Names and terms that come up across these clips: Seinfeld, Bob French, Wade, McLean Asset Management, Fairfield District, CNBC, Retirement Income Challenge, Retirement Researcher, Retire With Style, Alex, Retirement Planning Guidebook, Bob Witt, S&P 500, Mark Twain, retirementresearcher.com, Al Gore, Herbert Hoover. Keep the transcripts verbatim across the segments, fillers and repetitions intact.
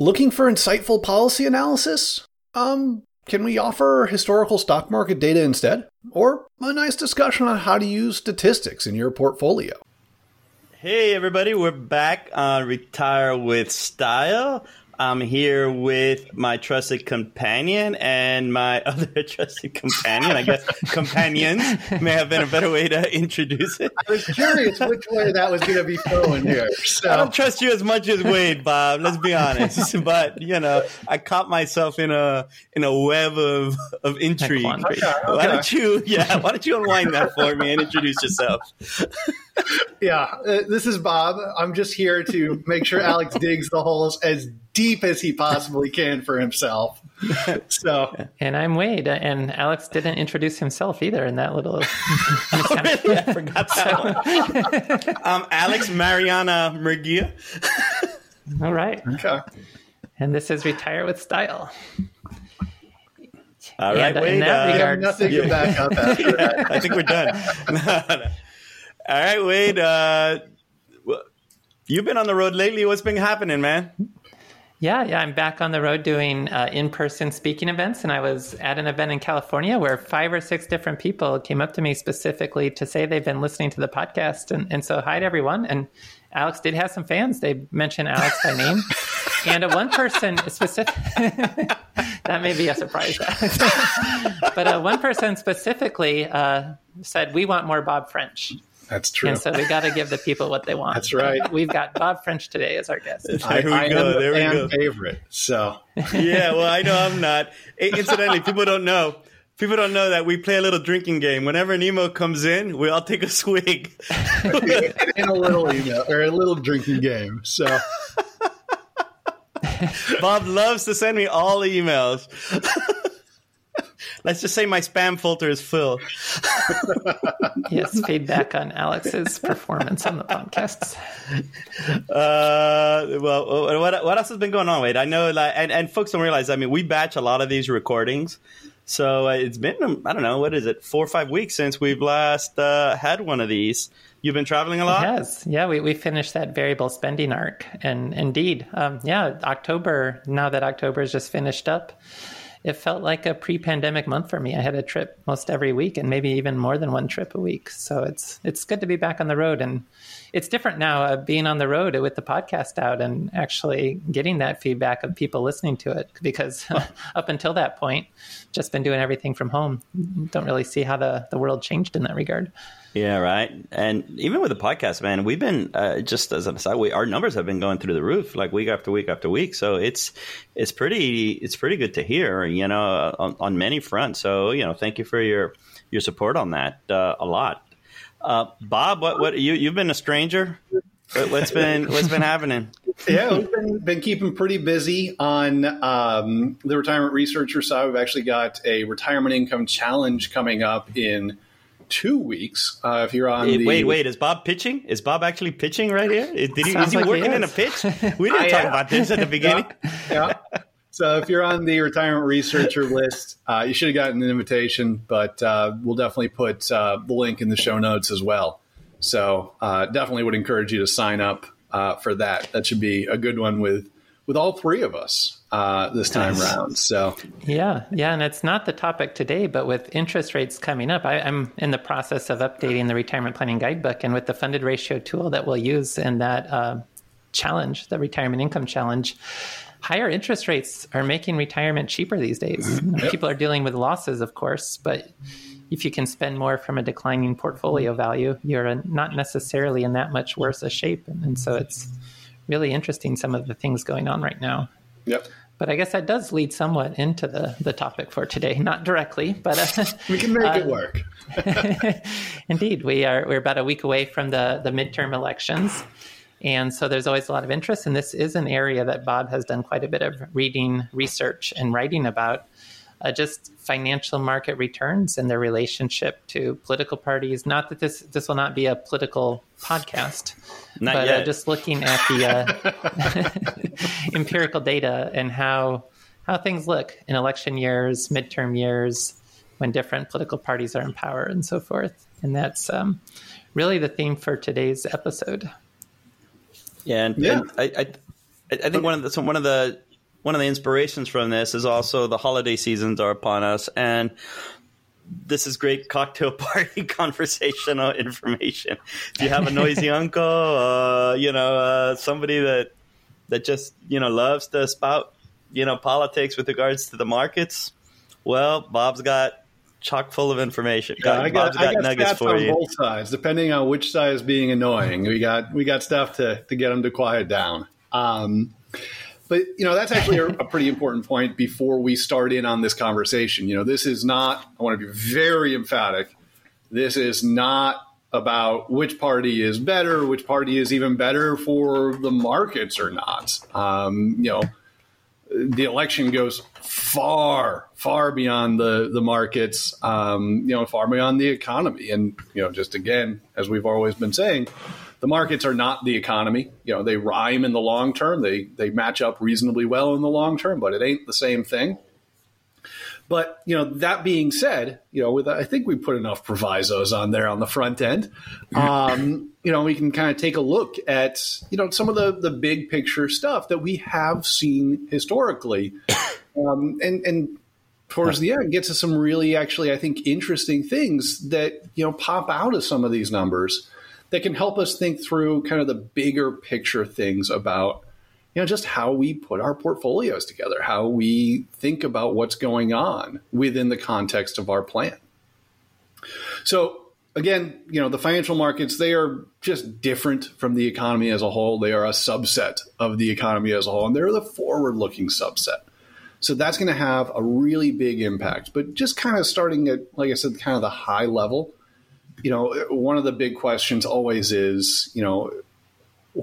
Looking for insightful policy analysis? Um, can we offer historical stock market data instead? Or a nice discussion on how to use statistics in your portfolio? Hey everybody, we're back on Retire With Style. I'm here with my trusted companion and my other trusted companion. I guess companions may have been a better way to introduce it. I was curious which way that was going to be thrown here. So. I don't trust you as much as Wade, Bob. Let's be honest. But, you know, I caught myself in a in a web of, of intrigue. Okay, okay. Why don't you, yeah, why don't you unwind that for me and introduce yourself? Yeah, uh, this is Bob. I'm just here to make sure Alex digs the holes as deep as he possibly can for himself. So, and I'm Wade, and Alex didn't introduce himself either in that little. Oh, really? I forgot that one. I'm Alex Mariana Murguia. All right. Okay. And this is Retire With Style. All right, and, Wade. In that uh, regard, nothing to back up after that. I think we're done. No, no. All right, Wade, uh, you've been on the road lately. What's been happening, man? Yeah, yeah, I'm back on the road doing uh, in-person speaking events, and I was at an event in California where five or six different people came up to me specifically to say they've been listening to the podcast, and, and so hi to everyone, and Alex did have some fans. They mentioned Alex by name, and a one person specific. That may be a surprise, but a one person specifically uh, said, "We want more Bob French." That's true. And so we got to give the people what they want. That's right. We've got Bob French today as our guest. There I, we I go. Am the there we go. Favorite. So yeah, well, I know I'm not. Incidentally, people don't know. People don't know that we play a little drinking game. Whenever an emo comes in, we all take a swig. In a little emo or a little drinking game. So. Bob loves to send me all the emails. Let's just say my spam filter is full. Yes, feedback on Alex's performance on the podcasts. Uh, well, what what else has been going on, Wade? I know, like, and, and folks don't realize, I mean, we batch a lot of these recordings. So it's been, I don't know, what is it, four or five weeks since we've last uh, had one of these. You've been traveling a lot? Yes. Yeah, we, we finished that variable spending arc. And indeed, um, yeah, October, now that October is just finished up, it felt like a pre-pandemic month for me. I had a trip most every week and maybe even more than one trip a week. So it's it's good to be back on the road. And it's different now uh, being on the road with the podcast out and actually getting that feedback of people listening to it. Because up until that point, just been doing everything from home. Don't really see how the, the world changed in that regard. Yeah, right. And even with the podcast, man, we've been uh, just as an aside, we, our numbers have been going through the roof, like week after week after week. So it's it's pretty it's pretty good to hear, you know, on, on many fronts. So, you know, thank you for your your support on that uh, a lot. Uh, Bob, what what you you've been a stranger? What, what's been what's been happening? Yeah, we've been, been keeping pretty busy on um, the Retirement Researcher side. We've actually got a Retirement Income Challenge coming up in two weeks. Uh, if you're on, hey, the... wait, wait, is Bob pitching? Is Bob actually pitching right here? Did he, is he like working he in a pitch? We didn't I, talk uh, about this at the beginning. Yeah, yeah. So if you're on the Retirement Researcher list, uh, you should have gotten an invitation, but uh, we'll definitely put uh, the link in the show notes as well. So uh, definitely would encourage you to sign up uh, for that. That should be a good one with with all three of us uh, this time nice. Around. So yeah, yeah, and it's not the topic today, but with interest rates coming up, I, I'm in the process of updating the Retirement Planning Guidebook, and with the funded ratio tool that we'll use in that uh, challenge, the Retirement Income Challenge, higher interest rates are making retirement cheaper these days. Yep. People are dealing with losses, of course, but if you can spend more from a declining portfolio value, you're not necessarily in that much worse a shape, and so it's really interesting, some of the things going on right now. Yep. But I guess that does lead somewhat into the, the topic for today, not directly, but uh, we can make uh, it work. Indeed, we are we're about a week away from the the midterm elections, and so there's always a lot of interest. And this is an area that Bob has done quite a bit of reading, research, and writing about, uh, just financial market returns and their relationship to political parties. Not that this this will not be a political podcast, not but yet. Uh, just looking at the. Uh, empirical data and how how things look in election years, midterm years, when different political parties are in power and so forth. And that's um, really the theme for today's episode. Yeah, and, yeah. and I, I I think one of the so one of the one of the inspirations from this is also the holiday seasons are upon us, and this is great cocktail party conversational information. If you have a noisy uncle, uh, you know uh, somebody that. that just, you know, loves to spout, you know, politics with regards to the markets. Well, Bob's got chock full of information. Yeah, I got, Bob's got, I got nuggets for you. Both sides, depending on which side is being annoying. We got we got stuff to, to get them to quiet down. Um, but, you know, that's actually a, a pretty important point before we start in on this conversation. You know, this is not, I want to be very emphatic, this is not about which party is better, which party is even better for the markets or not. Um, you know, the election goes far, far beyond the, the markets, um, you know, far beyond the economy. And, you know, just again, as we've always been saying, the markets are not the economy. You know, they rhyme in the long term. They, they match up reasonably well in the long term, but it ain't the same thing. But, you know, that being said, you know, with I think we put enough provisos on there on the front end. Um, you know, we can kind of take a look at, you know, some of the, the big picture stuff that we have seen historically. Um, and, and towards the end, get to some really actually, I think, interesting things that, you know, pop out of some of these numbers that can help us think through kind of the bigger picture things about, you know, just how we put our portfolios together, how we think about what's going on within the context of our plan. So again, you know, the financial markets, they are just different from the economy as a whole. They are a subset of the economy as a whole, and they're the forward-looking subset. So that's going to have a really big impact. But just kind of starting at, like I said, kind of the high level, you know, one of the big questions always is, you know,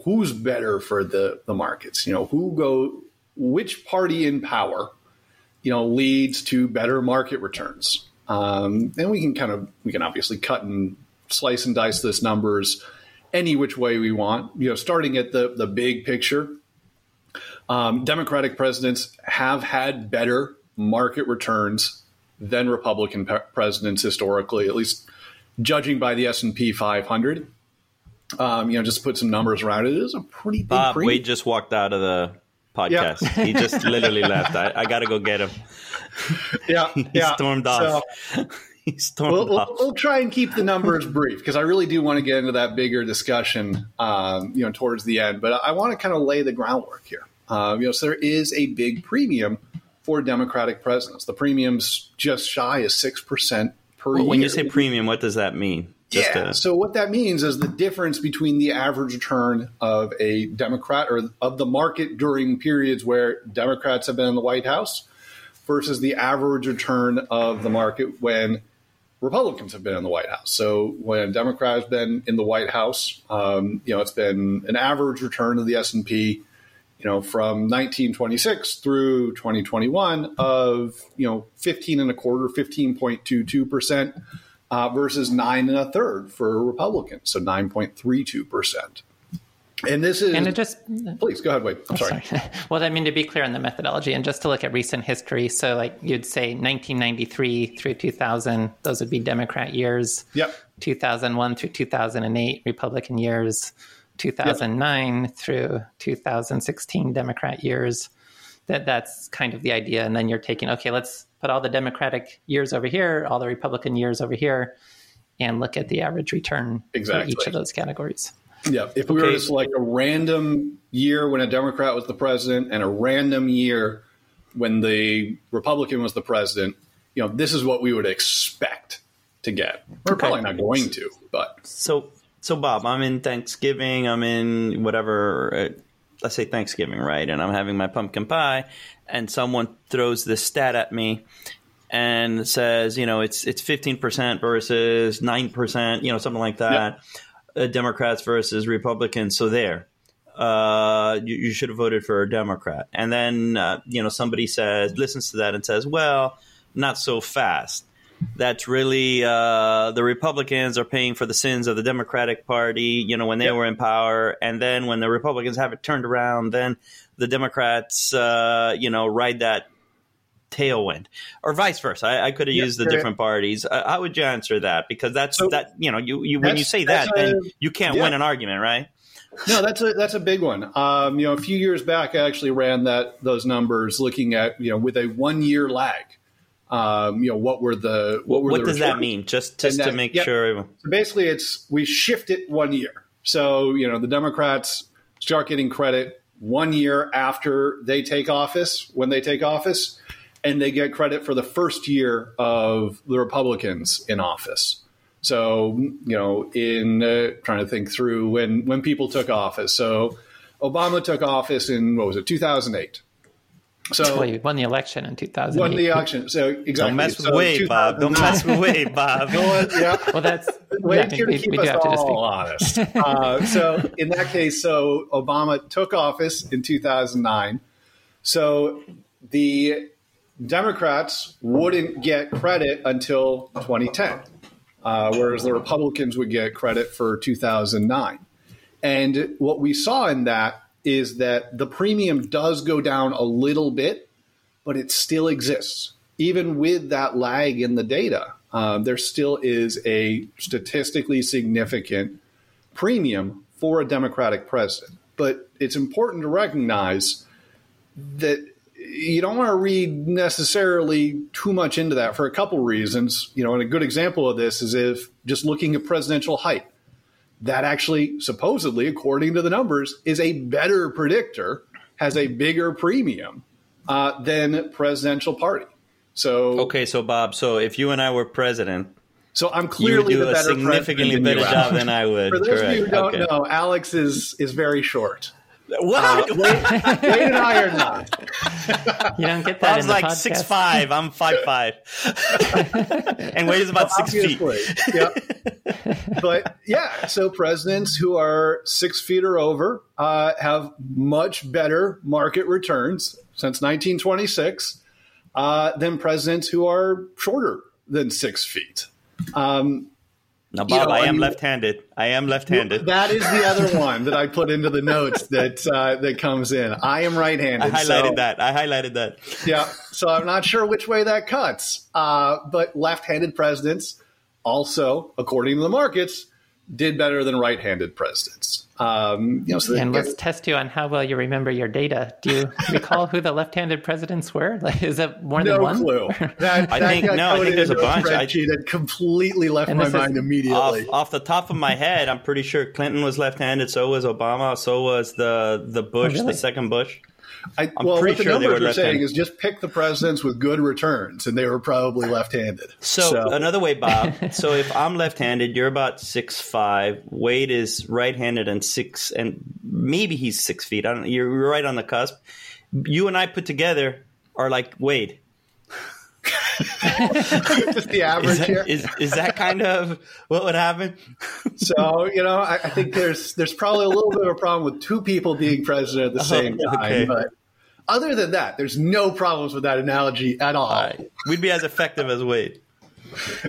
who's better for the, the markets? You know, who go, which party in power, you know, leads to better market returns? Um, and we can kind of, we can obviously cut and slice and dice this numbers any which way we want, you know, starting at the, the big picture. Um, Democratic presidents have had better market returns than Republican pe- presidents historically, at least judging by the S and P five hundred. Um, you know, just put some numbers around it. It is a pretty big Bob, premium. Wade just walked out of the podcast. Yeah. He just literally left. I, I got to go get him. Yeah. he yeah. stormed off. So, he stormed we'll, off. We'll, we'll try and keep the numbers brief because I really do want to get into that bigger discussion, um, you know, towards the end. But I, I want to kind of lay the groundwork here. Uh, you know, so there is a big premium for Democratic presidents. The premium's just shy of six percent per well, year. When you say premium, what does that mean? Just yeah. To... So what that means is the difference between the average return of a Democrat or of the market during periods where Democrats have been in the White House versus the average return of the market when Republicans have been in the White House. So when Democrats have been in the White House, um, you know, it's been an average return of the S and P, you know, from nineteen twenty-six through twenty twenty-one of, you know, fifteen and a quarter, fifteen point two two percent. Uh, versus nine and a third for Republicans, so nine point three two percent. And this is. And it just. Please go ahead, Wade. I'm, I'm sorry. sorry. Well, I mean to be clear on the methodology, and just to look at recent history. So, like you'd say, nineteen ninety-three through two thousand, those would be Democrat years. Yep. two thousand one through two thousand eight, Republican years. two thousand nine yep. through two thousand sixteen, Democrat years. That that's kind of the idea, and then you're taking okay, let's. Put all the Democratic years over here, all the Republican years over here, and look at the average return exactly. for each of those categories. Yeah. If we okay. were to select a random year when a Democrat was the president and a random year when the Republican was the president, you know, this is what we would expect to get. We're okay. probably not going to, but. So, so Bob, I'm in Thanksgiving, I'm in whatever let's say Thanksgiving, right? And I'm having my pumpkin pie and someone throws this stat at me and says, you know, it's it's fifteen percent versus nine percent, you know, something like that. Yeah. Uh, Democrats versus Republicans. So there, uh, you, you should have voted for a Democrat. And then, uh, you know, somebody says, listens to that and says, well, not so fast. That's really uh, the Republicans are paying for the sins of the Democratic Party, you know, when they yep. were in power. And then when the Republicans have it turned around, then the Democrats, uh, you know, ride that tailwind or vice versa. I, I could have yep, used the correct. different parties. Uh, how would you answer that? Because that's so, that, you know, you, you when you say that, a, then you can't yeah. win an argument, right? No, that's a that's a big one. Um, you know, a few years back, I actually ran that those numbers looking at, you know, with a one year lag. Um, you know, what were the what were what the does returns? That mean? Just, just that, to make yeah. sure. So basically, it's we shift it one year. So, you know, the Democrats start getting credit one year after they take office, when they take office, and they get credit for the first year of the Republicans in office. So, you know, in uh, trying to think through when, when people took office. So Obama took office in, what was it, two thousand eight. So well, you won the election in two thousand eight. Won the election. So exactly. Don't mess with so Wade, Bob. Don't mess with Wade, Bob. yeah. Well, that's Wade's yeah, here we, to keep we, us we have all honest. uh, so in that case, so Obama took office in two thousand nine. So the Democrats wouldn't get credit until twenty ten, uh, whereas the Republicans would get credit for two thousand nine. And what we saw in that is that the premium does go down a little bit, but it still exists. Even with that lag in the data, um, there still is a statistically significant premium for a Democratic president. But it's important to recognize that you don't want to read necessarily too much into that for a couple reasons. You know, and a good example of this is if just looking at presidential height. That actually, supposedly, according to the numbers, is a better predictor, has a bigger premium uh, than presidential party. So okay, so Bob, so if you and I were president, so I'm clearly you would do the a significantly better job than I would. For those of you who don't okay. know, Alex is is very short. What? Uh, Wade, Wade and I are not. You don't get that. I was in like six five. I'm five five, and Wade is about well, six obviously. Feet. Yeah. But yeah, so presidents who are six feet or over uh, have much better market returns since nineteen twenty-six uh, than presidents who are shorter than six feet. Um, Now, Bob, you know, I am I mean, left-handed. I am left-handed. That is the other one that I put into the notes that uh, that comes in. I am right-handed. I highlighted so, that. I highlighted that. Yeah. So I'm not sure which way that cuts. Uh, but left-handed presidents also, according to the markets, did better than right-handed presidents. Um, you know, so and let's test you on how well you remember your data. Do you recall who the left-handed presidents were? Like, is that more no than one? No clue. That, I that think no. I think there's a bunch. I that completely left my mind immediately. Off, off the top of my head, I'm pretty sure Clinton was left-handed. So was Obama. So was the the Bush, oh, really? the second Bush. I, I'm well, pretty what the sure numbers they were saying is just pick the presidents with good returns, and they were probably left-handed. So, so. Another way, Bob. So if I'm left-handed, you're about six five. Wade is right-handed and six, and maybe he's six feet. I don't. You're right on the cusp. You and I put together are like Wade. Just the average is that, here. Is, is that kind of what would happen? So, you know, I, I think there's there's probably a little bit of a problem with two people being president at the same oh, okay. time. But other than that, there's no problems with that analogy at all. all right. We'd be as effective as Wade.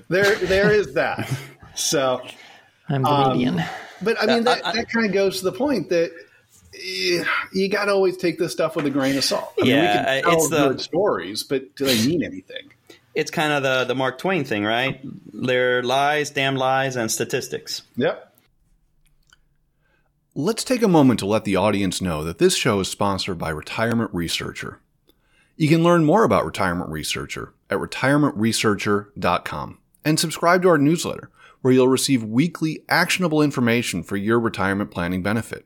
There, there is that. So I'm the um, median. But I mean, that, that, that kind of goes to the point that you got to always take this stuff with a grain of salt. I yeah, mean, we can tell it's the good stories, but do they mean anything? It's kind of the, the Mark Twain thing, right? There are lies, damn lies, and statistics. Yep. Let's take a moment to let the audience know that this show is sponsored by Retirement Researcher. You can learn more about Retirement Researcher at retirement researcher dot com and subscribe to our newsletter, where you'll receive weekly actionable information for your retirement planning benefit.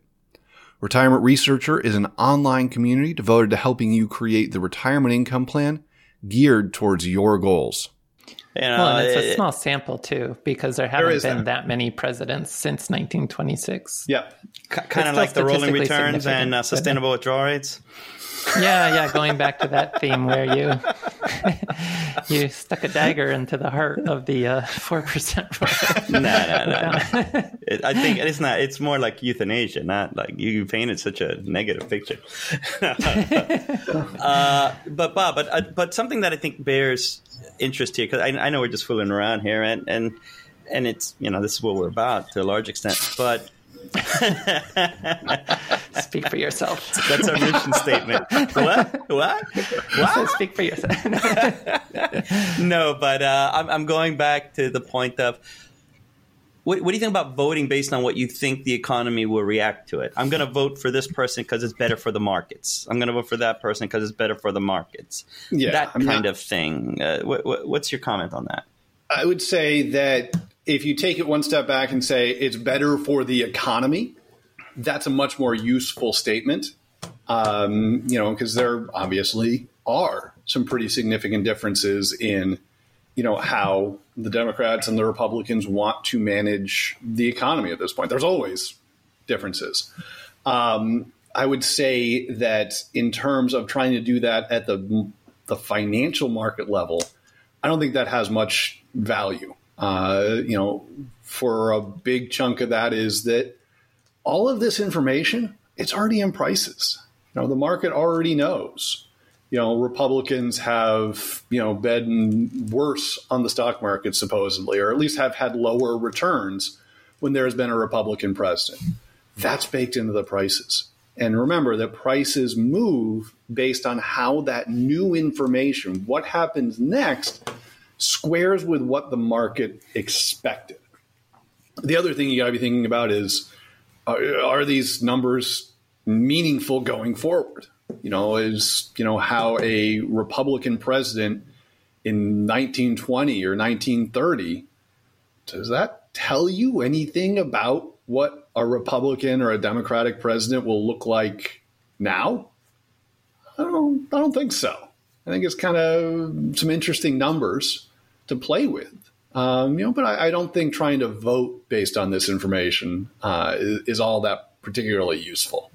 Retirement Researcher is an online community devoted to helping you create the retirement income plan geared towards your goals. You know, well, and it's a it, small sample too, because there haven't there been that. that many presidents since nineteen twenty-six. Yep, C- kind of like the rolling returns and uh, sustainable withdrawal rates. Yeah, yeah, going back to that theme where you you stuck a dagger into the heart of the uh, four percent. No, no, no. no. It, I think it's not. It's more like euthanasia, not like you painted such a negative picture. uh, but Bob, but uh, but something that I think bears interest here, because I, I know we're just fooling around here, and and and it's, you know, this is what we're about to a large extent, but. Speak for yourself. That's our mission statement. What? What? What? Speak for yourself. No, but uh, I'm, I'm going back to the point of what, what do you think about voting based on what you think the economy will react to it? I'm going to vote for this person because it's better for the markets. I'm going to vote for that person because it's better for the markets. Yeah, that I'm kind not... of thing. Uh, what, what, what's your comment on that? I would say that if you take it one step back and say it's better for the economy, that's a much more useful statement, um, you know, because there obviously are some pretty significant differences in, you know, how the Democrats and the Republicans want to manage the economy at this point. There's always differences. Um, I would say that in terms of trying to do that at the the financial market level, I don't think that has much value. Uh, you know, for a big chunk of that is that all of this information, it's already in prices. You know, the market already knows. You know, Republicans have, you know, been worse on the stock market supposedly, or at least have had lower returns when there has been a Republican president. That's baked into the prices. And remember that prices move based on how that new information, what happens next, squares with what the market expected. The other thing you got to be thinking about is, are, are these numbers meaningful going forward? You know, is, you know, how a Republican president in nineteen twenty or nineteen thirty, does that tell you anything about what a Republican or a Democratic president will look like now? I don't, I don't think so. I think it's kind of some interesting numbers to play with, um, you know, but I, I don't think trying to vote based on this information uh, is, is all that particularly useful.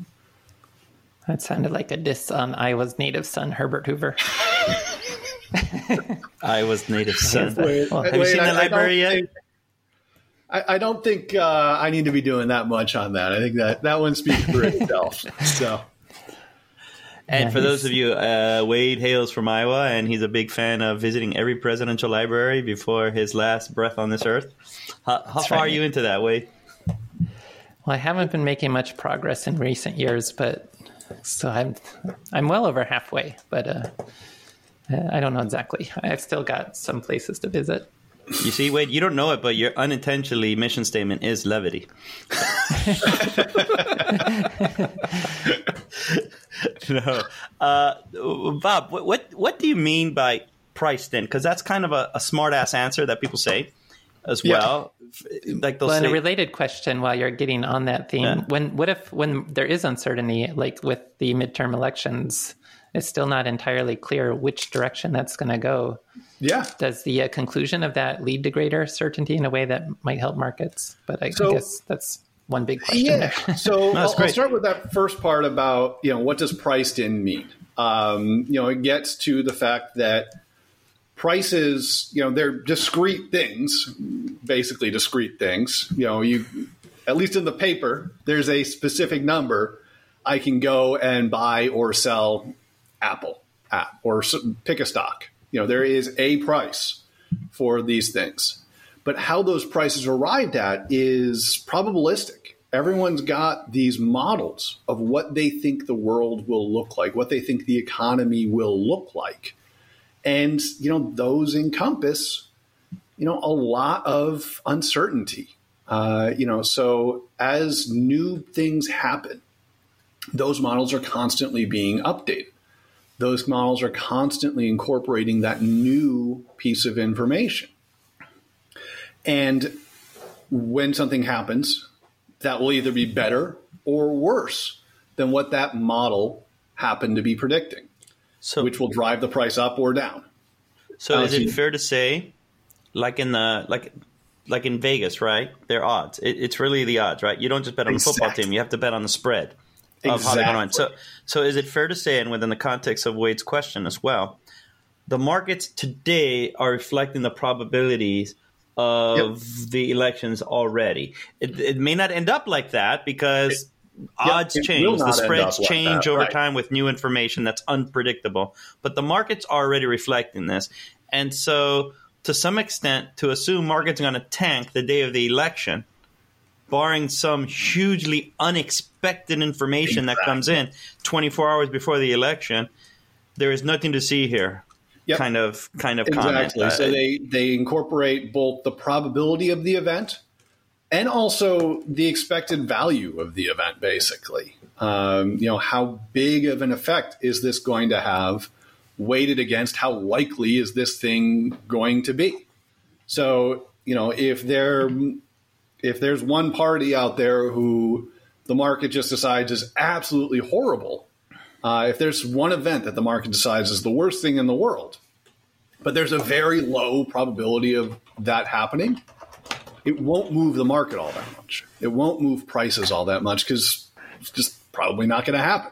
That sounded like a diss on Iowa's native son, Herbert Hoover. Iowa's native son. Wait, well, have wait, you seen I, the library I yet? Think, I, I don't think uh, I need to be doing that much on that. I think that, that one speaks for itself. So. And yeah, for those of you, uh, Wade hails from Iowa, and he's a big fan of visiting every presidential library before his last breath on this earth. How, how far right. are you into that, Wade? Well, I haven't been making much progress in recent years, but so I'm I'm well over halfway. But uh, I don't know exactly. I've still got some places to visit. You see, Wade, you don't know it, but your unintentionally mission statement is levity. No, uh, Bob, what what do you mean by priced in? Because that's kind of a, a smart-ass answer that people say as well. Yeah. Like they'll well, say, and a related question while you're getting on that theme: yeah. when what if when there is uncertainty, like with the midterm elections? It's still not entirely clear which direction that's going to go. Yeah. Does the uh, conclusion of that lead to greater certainty in a way that might help markets? But I, so, I guess that's one big question. Yeah. There. So no, I'll, I'll start with that first part about, you know, what does priced in mean? Um, you know, it gets to the fact that prices, you know, they're discrete things, basically discrete things. You know, you, at least in the paper, there's a specific number I can go and buy or sell Apple app or pick a stock. You know, there is a price for these things, but how those prices are arrived at is probabilistic. Everyone's got these models of what they think the world will look like, what they think the economy will look like. And, you know, those encompass, you know, a lot of uncertainty. Uh, you know, so as new things happen, those models are constantly being updated. Those models are constantly incorporating that new piece of information. And when something happens, that will either be better or worse than what that model happened to be predicting, so, which will drive the price up or down. So uh, is it fair to say like in the like like in Vegas, right? They're odds. It, it's really the odds, right? You don't just bet on exactly. the football team. You have to bet on the spread of exactly. how they're going. So, so is it fair to say, and within the context of Wade's question as well, the markets today are reflecting the probabilities of yep. the elections already. It, it may not end up like that because it, odds yep, change, the spreads change like over right. time with new information that's unpredictable. But the market's already reflecting this. And so to some extent, to assume markets are going to tank the day of the election, barring some hugely unexpected information exactly. that comes in twenty-four hours before the election, there is nothing to see here. Yep. Kind of, kind of comment. Exactly. So they, they incorporate both the probability of the event and also the expected value of the event, basically. Um, you know, how big of an effect is this going to have, weighted against how likely is this thing going to be? So, you know, if there, if there's one party out there who the market just decides is absolutely horrible, Uh, if there's one event that the market decides is the worst thing in the world, but there's a very low probability of that happening, it won't move the market all that much. It won't move prices all that much because it's just probably not going to happen.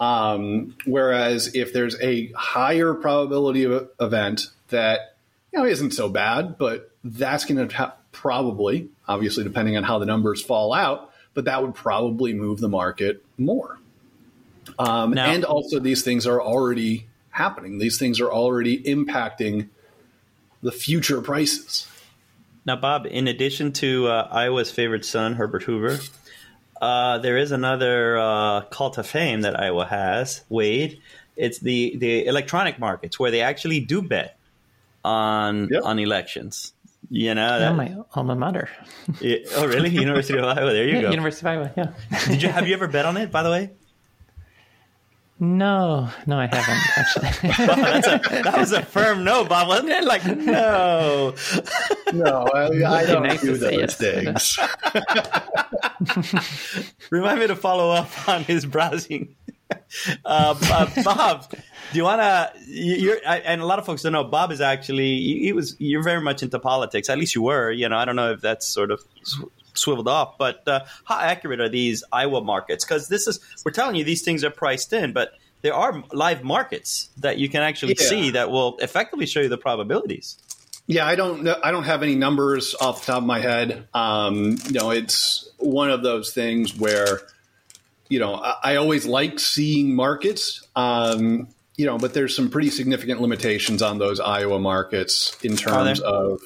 Um, whereas if there's a higher probability of an event that, you know, isn't so bad, but that's going to ha- probably, obviously depending on how the numbers fall out, but that would probably move the market more. Um, now, and also these things are already happening. These things are already impacting the future prices. Now, Bob, in addition to uh, Iowa's favorite son, Herbert Hoover, uh, there is another uh, cult of fame that Iowa has, Wade. It's the, the electronic markets where they actually do bet on yep. on elections. You know, that, oh, my alma mater. Yeah, oh, really? University of Iowa. There you yeah, go. University of Iowa. Yeah. Did you have you ever bet on it, by the way? No, no, I haven't actually. Bob, that's a, that was a firm no, Bob, wasn't it? Like, no, no, I, I don't nice do those yes, things. Remind me to follow up on his browsing. Uh, uh, Bob, do you want to? You're I, and a lot of folks don't know. Bob is actually he was. You're very much into politics. At least you were. You know, I don't know if that's sort of swiveled off, but uh, how accurate are these Iowa markets? Because this is, we're telling you these things are priced in, but there are live markets that you can actually yeah. see that will effectively show you the probabilities. Yeah, I don't know. I don't have any numbers off the top of my head. Um, you know, it's one of those things where, you know, I, I always like seeing markets, um, you know, but there's some pretty significant limitations on those Iowa markets in terms of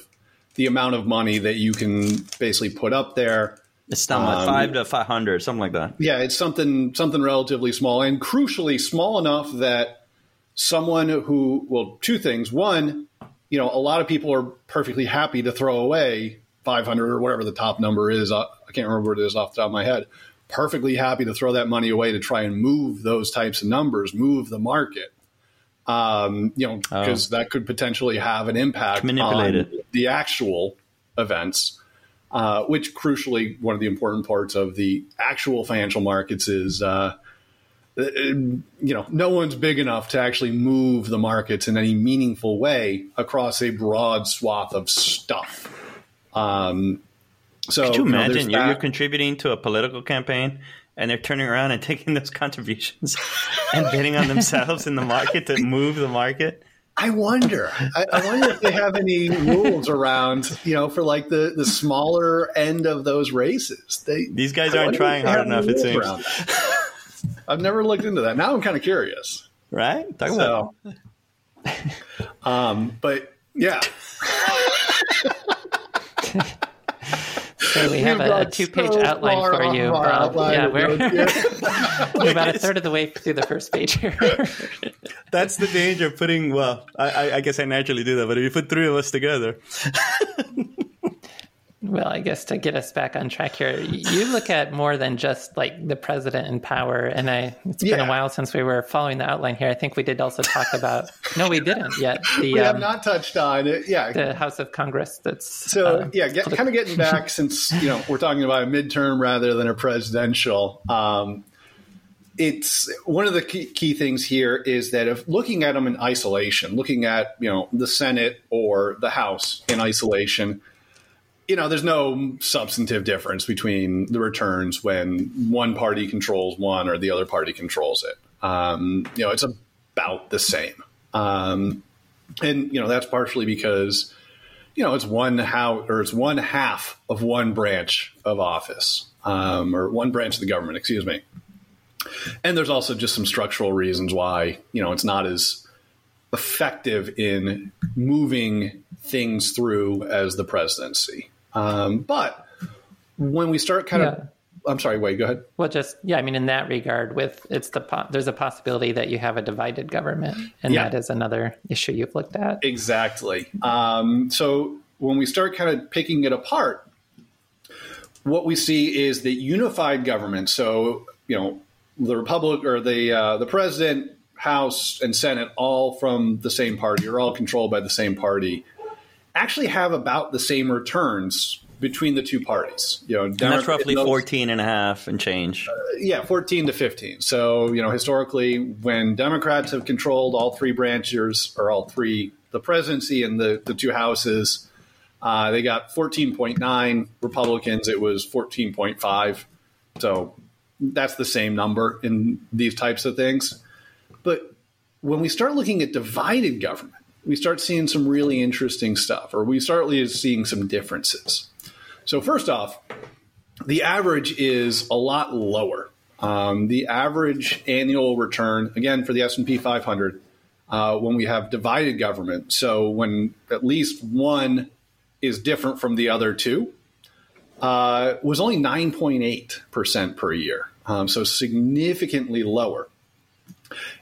the amount of money that you can basically put up there. It's not um, like five to five hundred, something like that. Yeah, it's something something relatively small, and crucially small enough that someone who, well, two things. One, you know, a lot of people are perfectly happy to throw away five hundred or whatever the top number is. I can't remember what it is off the top of my head. Perfectly happy to throw that money away to try and move those types of numbers, move the market. Um, you know, because oh. that could potentially have an impact on the actual events, uh, which crucially, one of the important parts of the actual financial markets is, uh, you know, no one's big enough to actually move the markets in any meaningful way across a broad swath of stuff. Um, so could you imagine you know, you're, you're contributing to a political campaign? And they're turning around and taking those contributions and betting on themselves in the market to move the market. I wonder. I, I wonder if they have any rules around, you know, for like the, the smaller end of those races. They, These guys aren't trying hard enough, it seems. I've never looked into that. Now I'm kind of curious. Right? Talk so, about it. Um, but, yeah. So we have a, a two-page so outline for you. Bob. Yeah, we're, we're about a third of the way through the first page here. That's the danger of putting, well, I, I guess I naturally do that, but if you put three of us together. Well, I guess to get us back on track here, you look at more than just like the president in power. And I, it's yeah. been a while since we were following the outline here. I think we did also talk about, no, we didn't yet. The, we have um, not touched on it. Yeah. The House of Congress. That's so, uh, yeah, get, kind of getting back since, you know, we're talking about a midterm rather than a presidential. Um, it's one of the key, key things here is that if looking at them in isolation, looking at, you know, the Senate or the House in isolation, you know, there's no substantive difference between the returns when one party controls one or the other party controls it. Um, you know, it's about the same. Um, and, you know, that's partially because, you know, it's one how or it's one half of one branch of office um, or one branch of the government, excuse me. And there's also just some structural reasons why, you know, it's not as effective in moving things through as the presidency. Um, but when we start kind yeah. of, I'm sorry, Wade, go ahead. Well, just, yeah, I mean, in that regard, with it's the there's a possibility that you have a divided government, and yeah. that is another issue you've looked at. Exactly. Um, so when we start kind of picking it apart, what we see is the unified government. So, you know, the Republic or the uh, the president, House, and Senate, all from the same party or all controlled by the same party, actually have about the same returns between the two parties. You know, and that's roughly those, fourteen and a half and change. Uh, yeah, fourteen to fifteen. So, you know, historically, when Democrats have controlled all three branches or all three, the presidency and the, the two houses, uh, they got fourteen point nine. Republicans, it was fourteen point five. So that's the same number in these types of things. But when we start looking at divided government, we start seeing some really interesting stuff, or we start seeing some differences. So first off, the average is a lot lower. Um, the average annual return, again, for the S and P five hundred, uh, when we have divided government, so when at least one is different from the other two, uh, was only nine point eight percent per year, um, so significantly lower.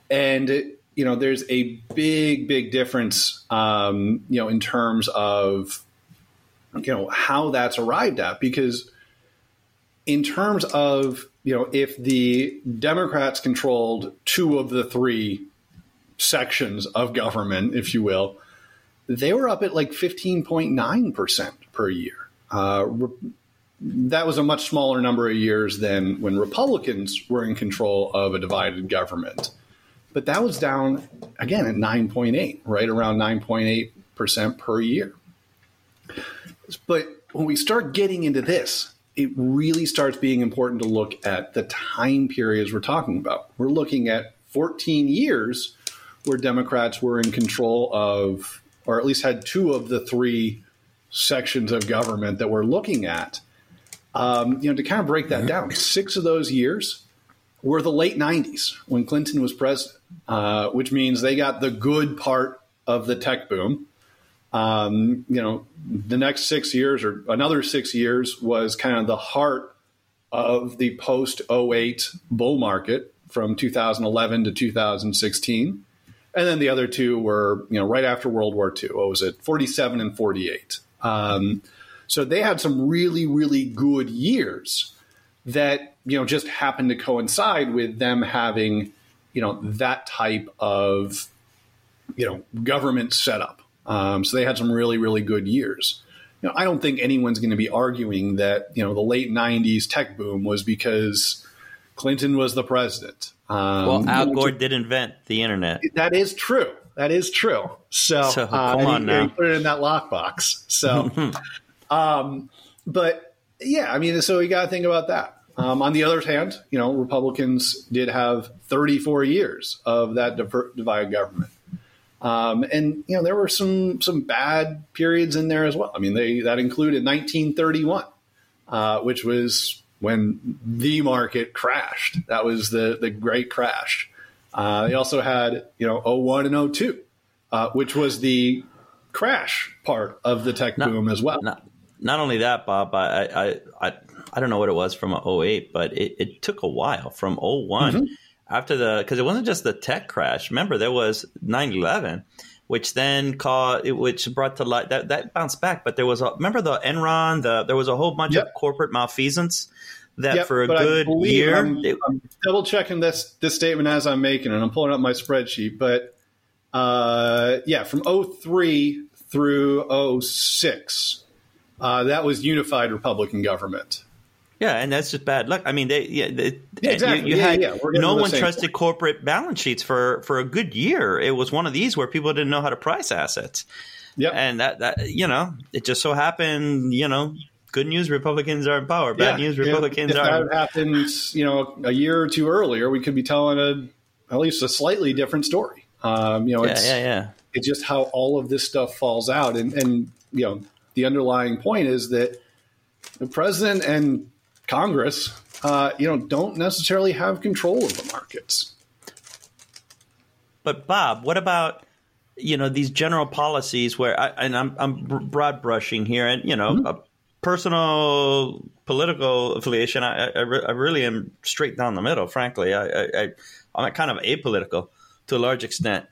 And, you know, there's a big, big difference, um, you know, in terms of, you know, how that's arrived at, because in terms of, you know, if the Democrats controlled two of the three sections of government, if you will, they were up at like fifteen point nine percent per year. Uh, re- that was a much smaller number of years than when Republicans were in control of a divided government. But that was down, again, at nine point eight, right around nine point eight percent per year. But when we start getting into this, it really starts being important to look at the time periods we're talking about. We're looking at fourteen years where Democrats were in control of, or at least had two of the three sections of government that we're looking at. Um, you know, to kind of break that down, six of those years were the late nineties when Clinton was president, uh, which means they got the good part of the tech boom. Um, you know, the next six years or another six years was kind of the heart of the post oh eight bull market from two thousand eleven to two thousand sixteen. And then the other two were, you know, right after World War Two. What was it? forty-seven and forty-eight. Um, so they had some really, really good years that, you know, just happened to coincide with them having, you know, that type of, you know, government setup. Um, so they had some really, really good years. You know, I don't think anyone's going to be arguing that, you know, the late nineties tech boom was because Clinton was the president. Um, well, Al Gore did invent the internet. That is true. That is true. So, so uh, come on now. He put it in that lockbox. So, um, but yeah, I mean, so we got to think about that. Um, on the other hand, you know, Republicans did have thirty-four years of that divided government. Um, and, you know, there were some some bad periods in there as well. I mean, they that included nineteen thirty-one, uh, which was when the market crashed. That was the, the great crash. Uh, they also had, you know, oh one and oh two, uh, which was the crash part of the tech not, boom as well. Not, not only that, Bob, I I, I I don't know what it was from oh eight, but it, it took a while from oh one. Mm-hmm. After the, because it wasn't just the tech crash. Remember, there was nine eleven, which then caught, which brought to light that that bounced back. But there was a, remember the Enron, the there was a whole bunch yep. of corporate malfeasance that yep, for a good year. I'm, it, I'm double checking this this statement as I'm making it. I'm pulling up my spreadsheet, but uh, yeah, from oh three through oh six, uh, that was unified Republican government. Yeah, and that's just bad luck. I mean, they, yeah, they, yeah, exactly. you, you yeah, had yeah. no one trusted point. corporate balance sheets for, for a good year. It was one of these where people didn't know how to price assets. Yep. And that, that, you know, it just so happened, you know, good news, Republicans are in power. Bad yeah. news, Republicans if, if are. If that happened, you know, a year or two earlier, we could be telling a at least a slightly different story. Um, you know, yeah, it's, yeah, yeah. it's just how all of this stuff falls out. And, and, you know, the underlying point is that the president and Congress, uh, you know, don't necessarily have control of the markets. But Bob, what about, you know, these general policies where, I, and I'm, I'm broad brushing here, and, you know, mm-hmm. a personal political affiliation, I, I, I really am straight down the middle, frankly. I, I, I'm kind of apolitical to a large extent.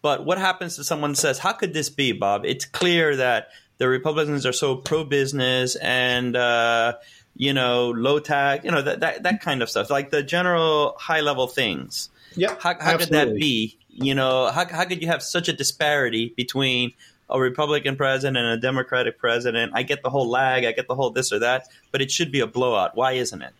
But what happens if someone says, how could this be, Bob? It's clear that the Republicans are so pro-business and, uh, you know, low tax, you know, that, that that kind of stuff, like the general high level things. Yeah, how, how could that be? You know, how how could you have such a disparity between a Republican president and a Democratic president? I get the whole lag, I get the whole this or that, but it should be a blowout. Why isn't it?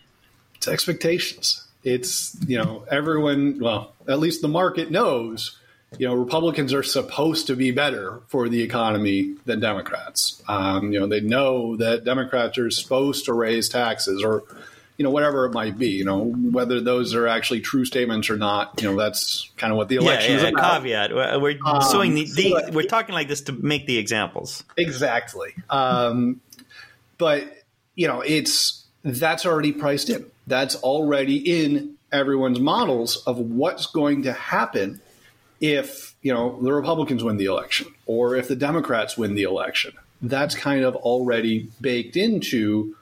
It's expectations. It's, you know, everyone, well, at least the market knows, you know, Republicans are supposed to be better for the economy than Democrats. Um, you know, they know that Democrats are supposed to raise taxes or, you know, whatever it might be, you know, whether those are actually true statements or not. You know, that's kind of what the election yeah, yeah, is about. Caveat. We're, um, sowing the, the, but, we're talking like this to make the examples. Exactly. Um, but, you know, it's that's already priced in. That's already in everyone's models of what's going to happen if, you know, the Republicans win the election or if the Democrats win the election. That's kind of already baked into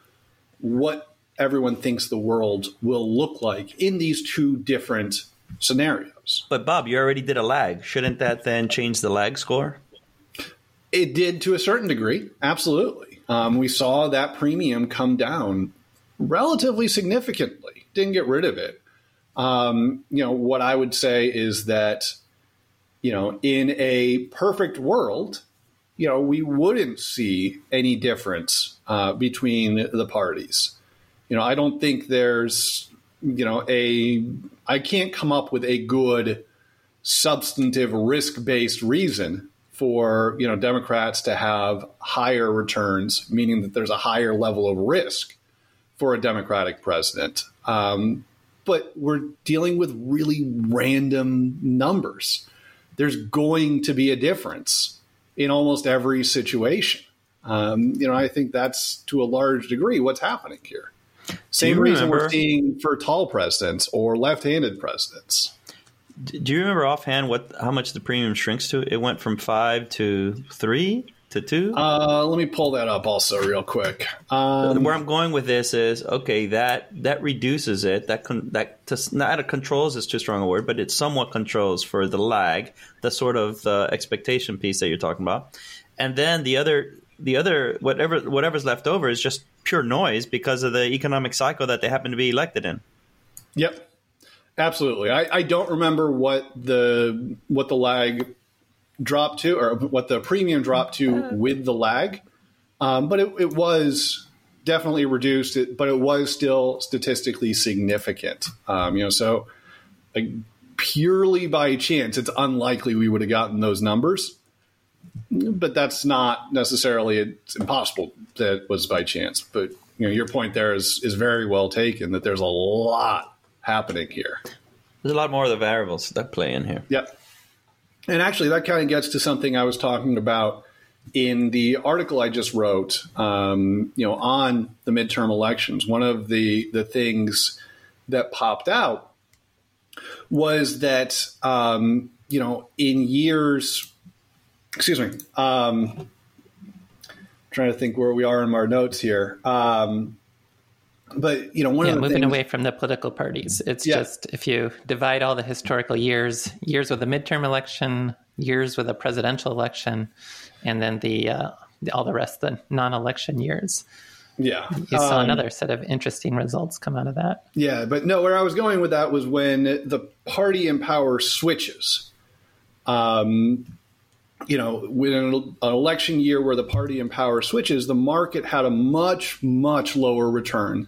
what everyone thinks the world will look like in these two different scenarios. But, Bob, you already did a lag. Shouldn't that then change the lag score? It did to a certain degree. Absolutely. Um, we saw that premium come down relatively significantly. Didn't get rid of it. Um, you know, what I would say is that, you know, in a perfect world, you know, we wouldn't see any difference uh, between the parties. You know, I don't think there's, you know, a I can't come up with a good substantive risk-based reason for, you know, Democrats to have higher returns, meaning that there's a higher level of risk for a Democratic president. Um, but we're dealing with really random numbers. There's going to be a difference in almost every situation. Um, you know, I think that's to a large degree what's happening here. Same reason we're seeing for tall presidents or left-handed presidents. Do you remember offhand what how much the premium shrinks to? It went from five to three to two? Uh, let me pull that up also real quick. Um, Where I'm going with this is, okay, that that reduces it. That con- that to, not controls is too strong a word, but it somewhat controls for the lag, the sort of uh, expectation piece that you're talking about. And then the other the other whatever whatever's left over is just pure noise because of the economic cycle that they happen to be elected in. Yep, absolutely. I, I don't remember what the what the lag dropped to or what the premium dropped to with the lag. Um, but it, it was definitely reduced, but it was still statistically significant. Um, you know, so like, purely by chance, it's unlikely we would have gotten those numbers. But that's not necessarily, it's impossible that it was by chance. But, you know, your point there is, is very well taken, that there's a lot happening here. There's a lot more of the variables that play in here. Yep. And actually, that kind of gets to something I was talking about in the article I just wrote, um, you know, on the midterm elections. One of the, the things that popped out was that, um, you know, in years, excuse me, um, trying to think where we are in our notes here. Um, but, you know, one yeah, of the moving things, away from the political parties. It's yeah. just if you divide all the historical years, years with a midterm election, years with a presidential election, and then the, uh, the all the rest, the non-election years. Yeah. You saw um, another set of interesting results come out of that. Yeah. But no, where I was going with that was when the party in power switches, um, you know, when an election year where the party in power switches, the market had a much, much lower return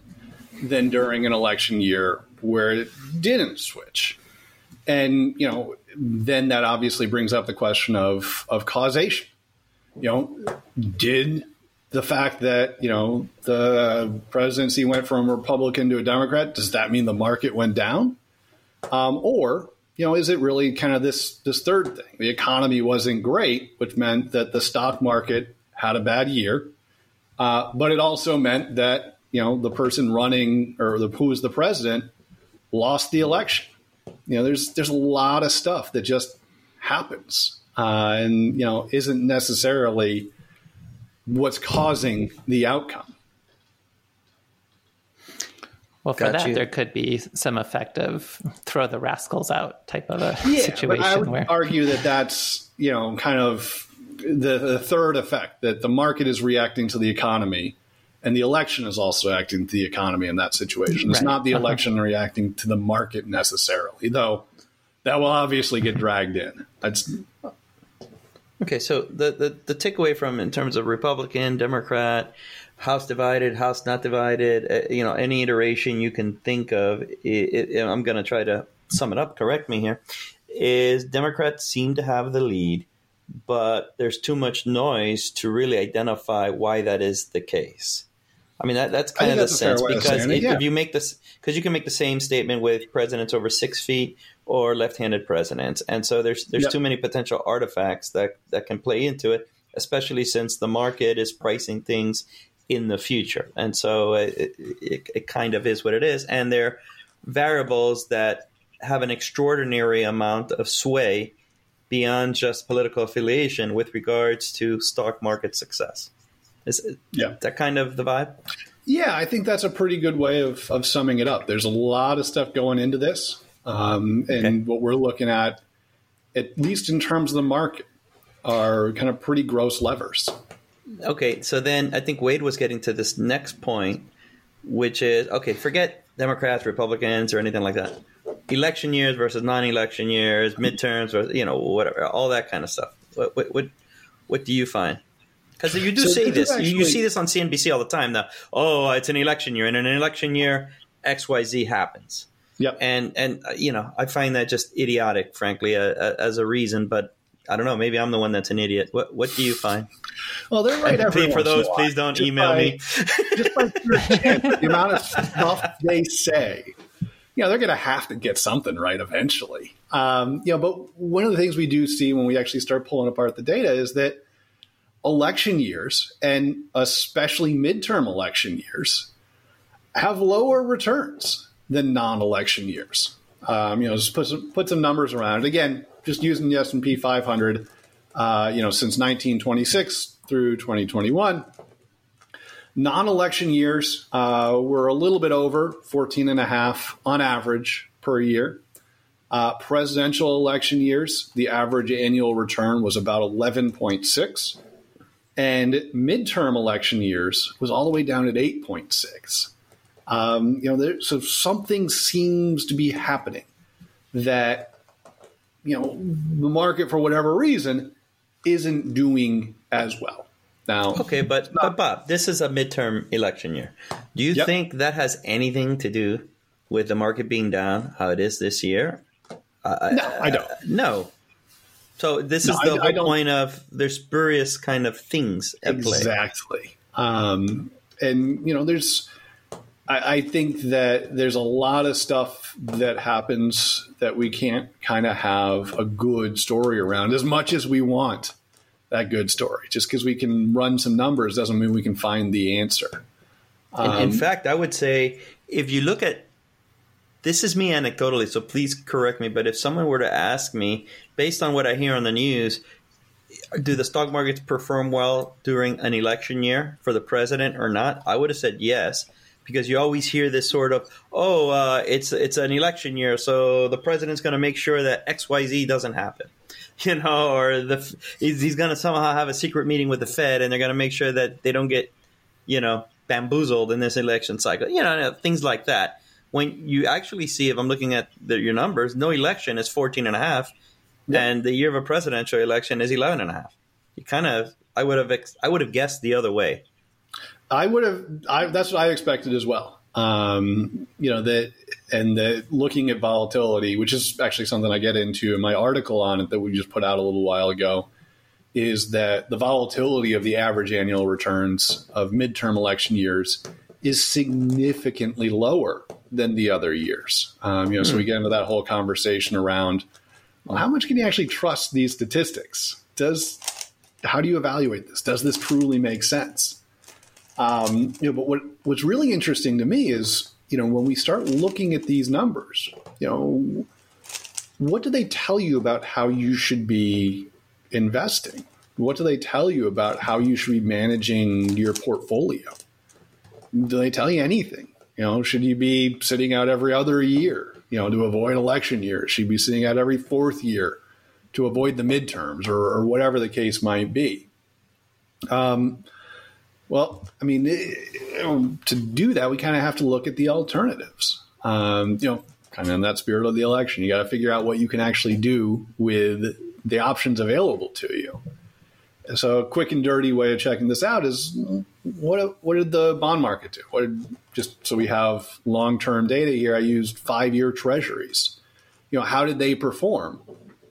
than during an election year where it didn't switch. And, you know, then that obviously brings up the question of, of causation. You know, did the fact that, you know, the presidency went from Republican to a Democrat, does that mean the market went down? Um, or, you know, is it really kind of this, this third thing? The economy wasn't great, which meant that the stock market had a bad year. Uh, but it also meant that, you know, the person running or the, who was the president lost the election. You know, there's there's a lot of stuff that just happens uh, and, you know, isn't necessarily what's causing the outcome. Well, for Got that, you. There could be some effective throw the rascals out type of a yeah, situation. But I would where... argue that that's, you know, kind of the, the third effect, that the market is reacting to the economy and the election is also acting to the economy in that situation. It's right. not the election uh-huh. reacting to the market necessarily, though that will obviously get dragged in. That's... Okay, so the, the, the takeaway from in terms of Republican, Democrat, House divided, House not divided, uh, you know, any iteration you can think of, it, it, I'm going to try to sum it up, correct me here, is Democrats seem to have the lead, but there's too much noise to really identify why that is the case. I mean, that, that's kind of the sense, because it, yeah. if you make this, because you can make the same statement with presidents over six feet or left-handed presidents. And so there's there's yep. too many potential artifacts that, that can play into it, especially since the market is pricing things in the future. And so it, it, it kind of is what it is. And they're variables that have an extraordinary amount of sway beyond just political affiliation with regards to stock market success. Is it, yeah. that kind of the vibe? Yeah, I think that's a pretty good way of, of summing it up. There's a lot of stuff going into this. Um, and okay. what we're looking at, at least in terms of the market, are kind of pretty gross levers. Okay. So then I think Wade was getting to this next point, which is, okay, forget Democrats, Republicans, or anything like that. Election years versus non-election years, midterms, or, you know, whatever, all that kind of stuff. What, what, what, what do you find? Because you do so say this. Actually, you see this on C N B C all the time now. Oh, it's an election year. And in an election year, X Y Z happens. Yep. And, and uh, you know, I find that just idiotic, frankly, uh, uh, as a reason. But I don't know. Maybe I'm the one that's an idiot. What What do you find? Well, they're right. Every for those, please don't just email by, me. Just by the amount of stuff they say, you know, they're going to have to get something right eventually. Um, you know, but one of the things we do see when we actually start pulling apart the data is that election years, and especially midterm election years, have lower returns than non-election years. Um, you know, just put some, put some numbers around it. Again, just using the S and P five hundred, uh, you know, since nineteen twenty-six through twenty twenty-one, non-election years uh, were a little bit over fourteen and a half on average per year. Uh, presidential election years, the average annual return was about eleven point six, and midterm election years was all the way down at eight point six. Um, you know, there, so something seems to be happening that, you know, the market for whatever reason isn't doing as well now. Okay, but, not, but Bob, this is a midterm election year. Do you yep. think that has anything to do with the market being down how it is this year? Uh, no, I, I don't. Uh, no. So this no, is the I, whole I point of there's spurious kind of things at play. Exactly. Um, and, you know, there's. I think that there's a lot of stuff that happens that we can't kind of have a good story around as much as we want that good story. Just because we can run some numbers doesn't mean we can find the answer. Um, in, in fact, I would say if you look at – this is me anecdotally, so please correct me. But if someone were to ask me, based on what I hear on the news, do the stock markets perform well during an election year for the president or not, I would have said yes. Because you always hear this sort of, oh, uh, it's it's an election year, so the president's going to make sure that X Y Z doesn't happen, you know, or the he's going to somehow have a secret meeting with the Fed, and they're going to make sure that they don't get, you know, bamboozled in this election cycle, you know, things like that. When you actually see, if I'm looking at the, your numbers, no election is fourteen and a half, yeah. and the year of a presidential election is eleven and a half. You kind of, I would have, I would have guessed the other way. I would have. I, that's what I expected as well. Um, you know, that and the looking at volatility, which is actually something I get into in my article on it that we just put out a little while ago, is that the volatility of the average annual returns of midterm election years is significantly lower than the other years. Um, you know, mm-hmm. So we get into that whole conversation around, well, how much can you actually trust these statistics? Does how do you evaluate this? Does this truly make sense? Um, you know, but what, what's really interesting to me is, you know, when we start looking at these numbers, you know, what do they tell you about how you should be investing? What do they tell you about how you should be managing your portfolio? Do they tell you anything? You know, should you be sitting out every other year, you know, to avoid election years? Should you be sitting out every fourth year to avoid the midterms, or, or whatever the case might be? Um, well, I mean, it, to do that, we kind of have to look at the alternatives, um, you know, kind of in that spirit of the election. You got to figure out what you can actually do with the options available to you. So a quick and dirty way of checking this out is what what did the bond market do? What did, just so we have long-term data here, I used five-year treasuries. You know, how did they perform,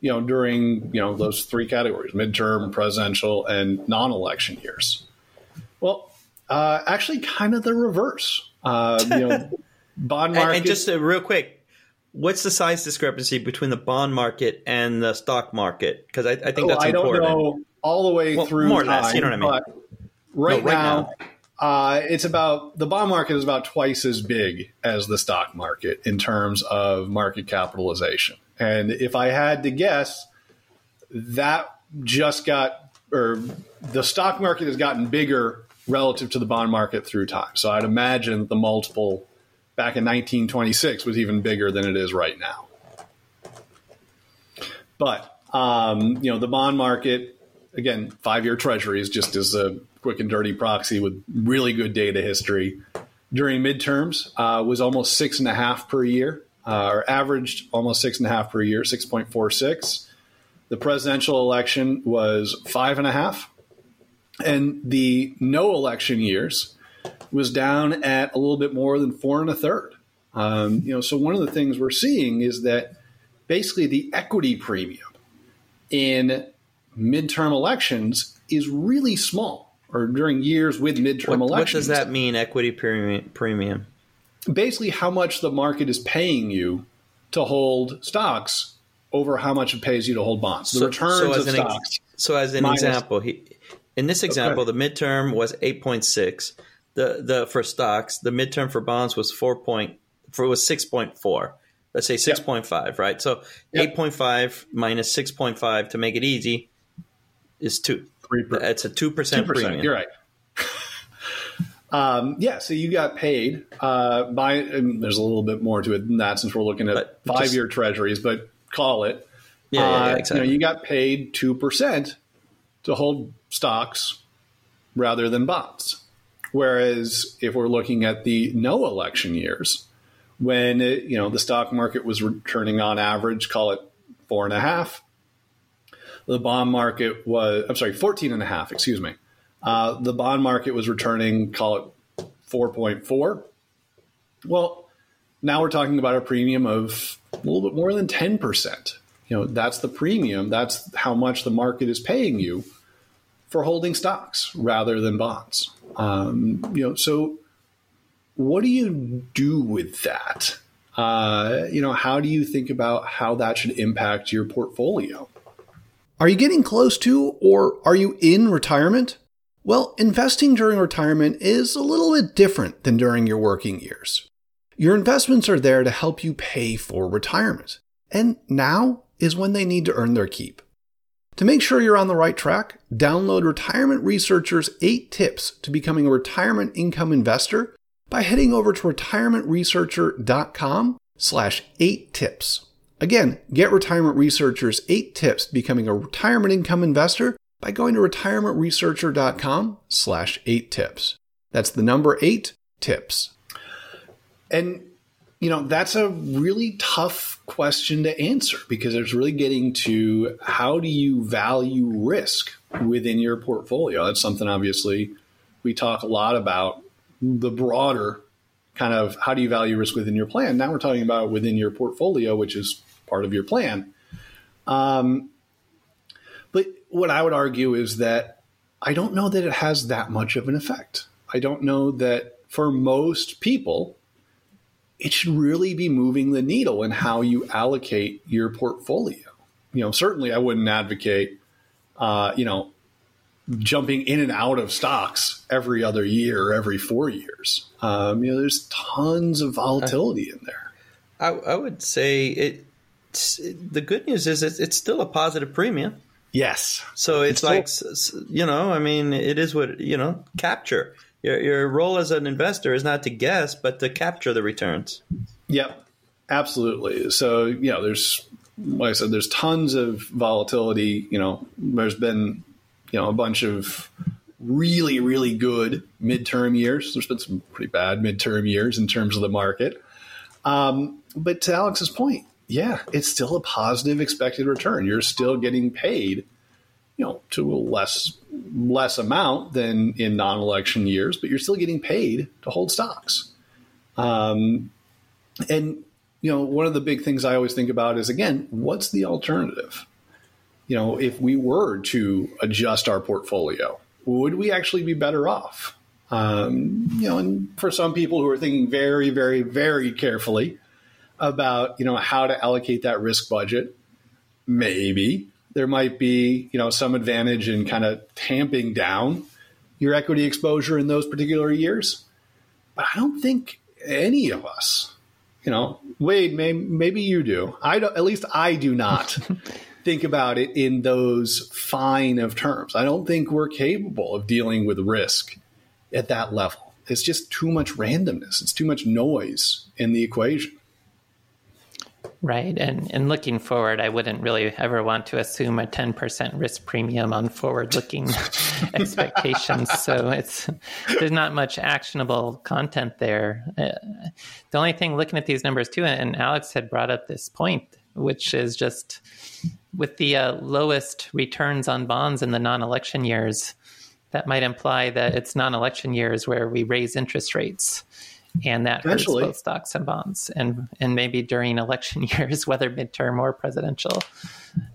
you know, during, you know, those three categories, midterm, presidential, and non-election years? Well, uh, actually kind of the reverse. Uh, you know, bond market. And, and just uh, real quick. What's the size discrepancy between the bond market and the stock market? Because I, I think oh, that's I important. I don't know all the way well, through more or less, time, you know what I mean? Right, no, right now, now. Uh, it's about the bond market is about twice as big as the stock market in terms of market capitalization. And if I had to guess, that just got or the stock market has gotten bigger relative to the bond market through time. So I'd imagine the multiple back in nineteen twenty-six was even bigger than it is right now. But, um, you know, the bond market, again, five-year treasuries just as a quick and dirty proxy with really good data history during midterms uh, was almost six and a half per year uh, or averaged almost six and a half per year, six point four six. The presidential election was five and a half. And the no election years was down at a little bit more than four and a third. Um, you know, so one of the things we're seeing is that basically the equity premium in midterm elections is really small, or during years with midterm what, elections. What does that mean, equity premium? Basically how much the market is paying you to hold stocks over how much it pays you to hold bonds. The so, returns so of stocks. Ex- so as an minus, example, he, in this example, okay. The midterm was eight point six. The the for stocks, the midterm for bonds was four point for was six point four. Let's say six point five, right? So yep. eight point five minus six point five to make it easy is two. Three per, it's a two percent premium. You're right. um, yeah, so you got paid uh, by. And there's a little bit more to it than that since we're looking at five year treasuries, but call it. Yeah, uh, yeah exactly. You know, you got paid two percent to hold stocks rather than bonds. Whereas if we're looking at the no election years, when it, you know the stock market was returning on average, call it four and a half, the bond market was, I'm sorry, fourteen and a half, excuse me. Uh, the bond market was returning, call it four point four. Well, now we're talking about a premium of a little bit more than ten percent. You know, that's the premium. That's how much the market is paying you for holding stocks rather than bonds. Um, you know, so what do you do with that? Uh, you know, how do you think about how that should impact your portfolio? Are you getting close to, or are you in retirement? Well, investing during retirement is a little bit different than during your working years. Your investments are there to help you pay for retirement, and now is when they need to earn their keep. To make sure you're on the right track, download Retirement Researcher's eight tips to becoming a retirement income investor by heading over to retirement researcher dot com slash eight tips. Again, get Retirement Researcher's eight tips to becoming a retirement income investor by going to retirement researcher dot com slash eight tips. That's the number eight tips. And, you know, that's a really tough question to answer because it's really getting to how do you value risk within your portfolio? That's something, obviously, we talk a lot about the broader kind of how do you value risk within your plan? Now we're talking about within your portfolio, which is part of your plan. Um, but what I would argue is that I don't know that it has that much of an effect. I don't know that for most people, it should really be moving the needle in how you allocate your portfolio. You know, certainly I wouldn't advocate, uh, you know, jumping in and out of stocks every other year or every four years. Um, you know, there's tons of volatility I, in there. I, I would say it. The good news is it's, it's still a positive premium. Yes. So it's, it's like, cool. you know, I mean, it is what, you know, capture. Your your role as an investor is not to guess, but to capture the returns. Yep, absolutely. So, you know, there's, like I said, there's tons of volatility. You know, there's been, you know, a bunch of really, really good midterm years. There's been some pretty bad midterm years in terms of the market. Um, but to Alex's point, yeah, it's still a positive expected return. You're still getting paid, you know, to a less less amount than in non-election years, but you're still getting paid to hold stocks. Um, and, you know, one of the big things I always think about is, again, what's the alternative? You know, if we were to adjust our portfolio, would we actually be better off? Um, you know, and for some people who are thinking very, very, very carefully about, you know, how to allocate that risk budget, maybe there might be, you know, some advantage in kind of tamping down your equity exposure in those particular years. But I don't think any of us, you know, Wade, may, maybe you do. I don't, at least I do not think about it in those fine of terms. I don't think we're capable of dealing with risk at that level. It's just too much randomness. It's too much noise in the equation. Right. And and looking forward, I wouldn't really ever want to assume a ten percent risk premium on forward-looking expectations. So it's there's not much actionable content there. Uh, the only thing looking at these numbers, too, and Alex had brought up this point, which is just with the uh, lowest returns on bonds in the non-election years, that might imply that it's non-election years where we raise interest rates. And that hurts both stocks and bonds. And and maybe during election years, whether midterm or presidential,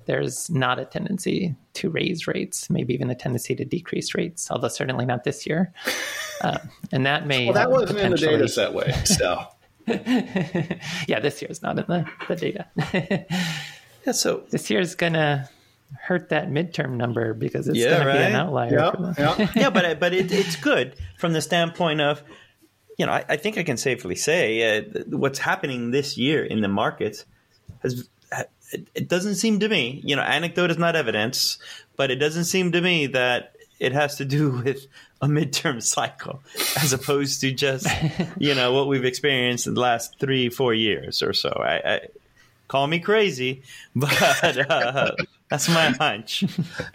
there's not a tendency to raise rates, maybe even a tendency to decrease rates, although certainly not this year. Uh, and that may... Well, that wasn't in the data set way, so... Yeah, this year's not in the, the data. Yeah, so this year's going to hurt that midterm number because it's yeah, going right? to be an outlier. Yep, the... yep. Yeah, but, but it, it's good from the standpoint of... You know, I, I think I can safely say uh, what's happening this year in the markets has it, it doesn't seem to me, you know, anecdote is not evidence, but it doesn't seem to me that it has to do with a midterm cycle as opposed to just, you know, what we've experienced in the last three, four years or so. I, I call me crazy, but uh, that's my hunch.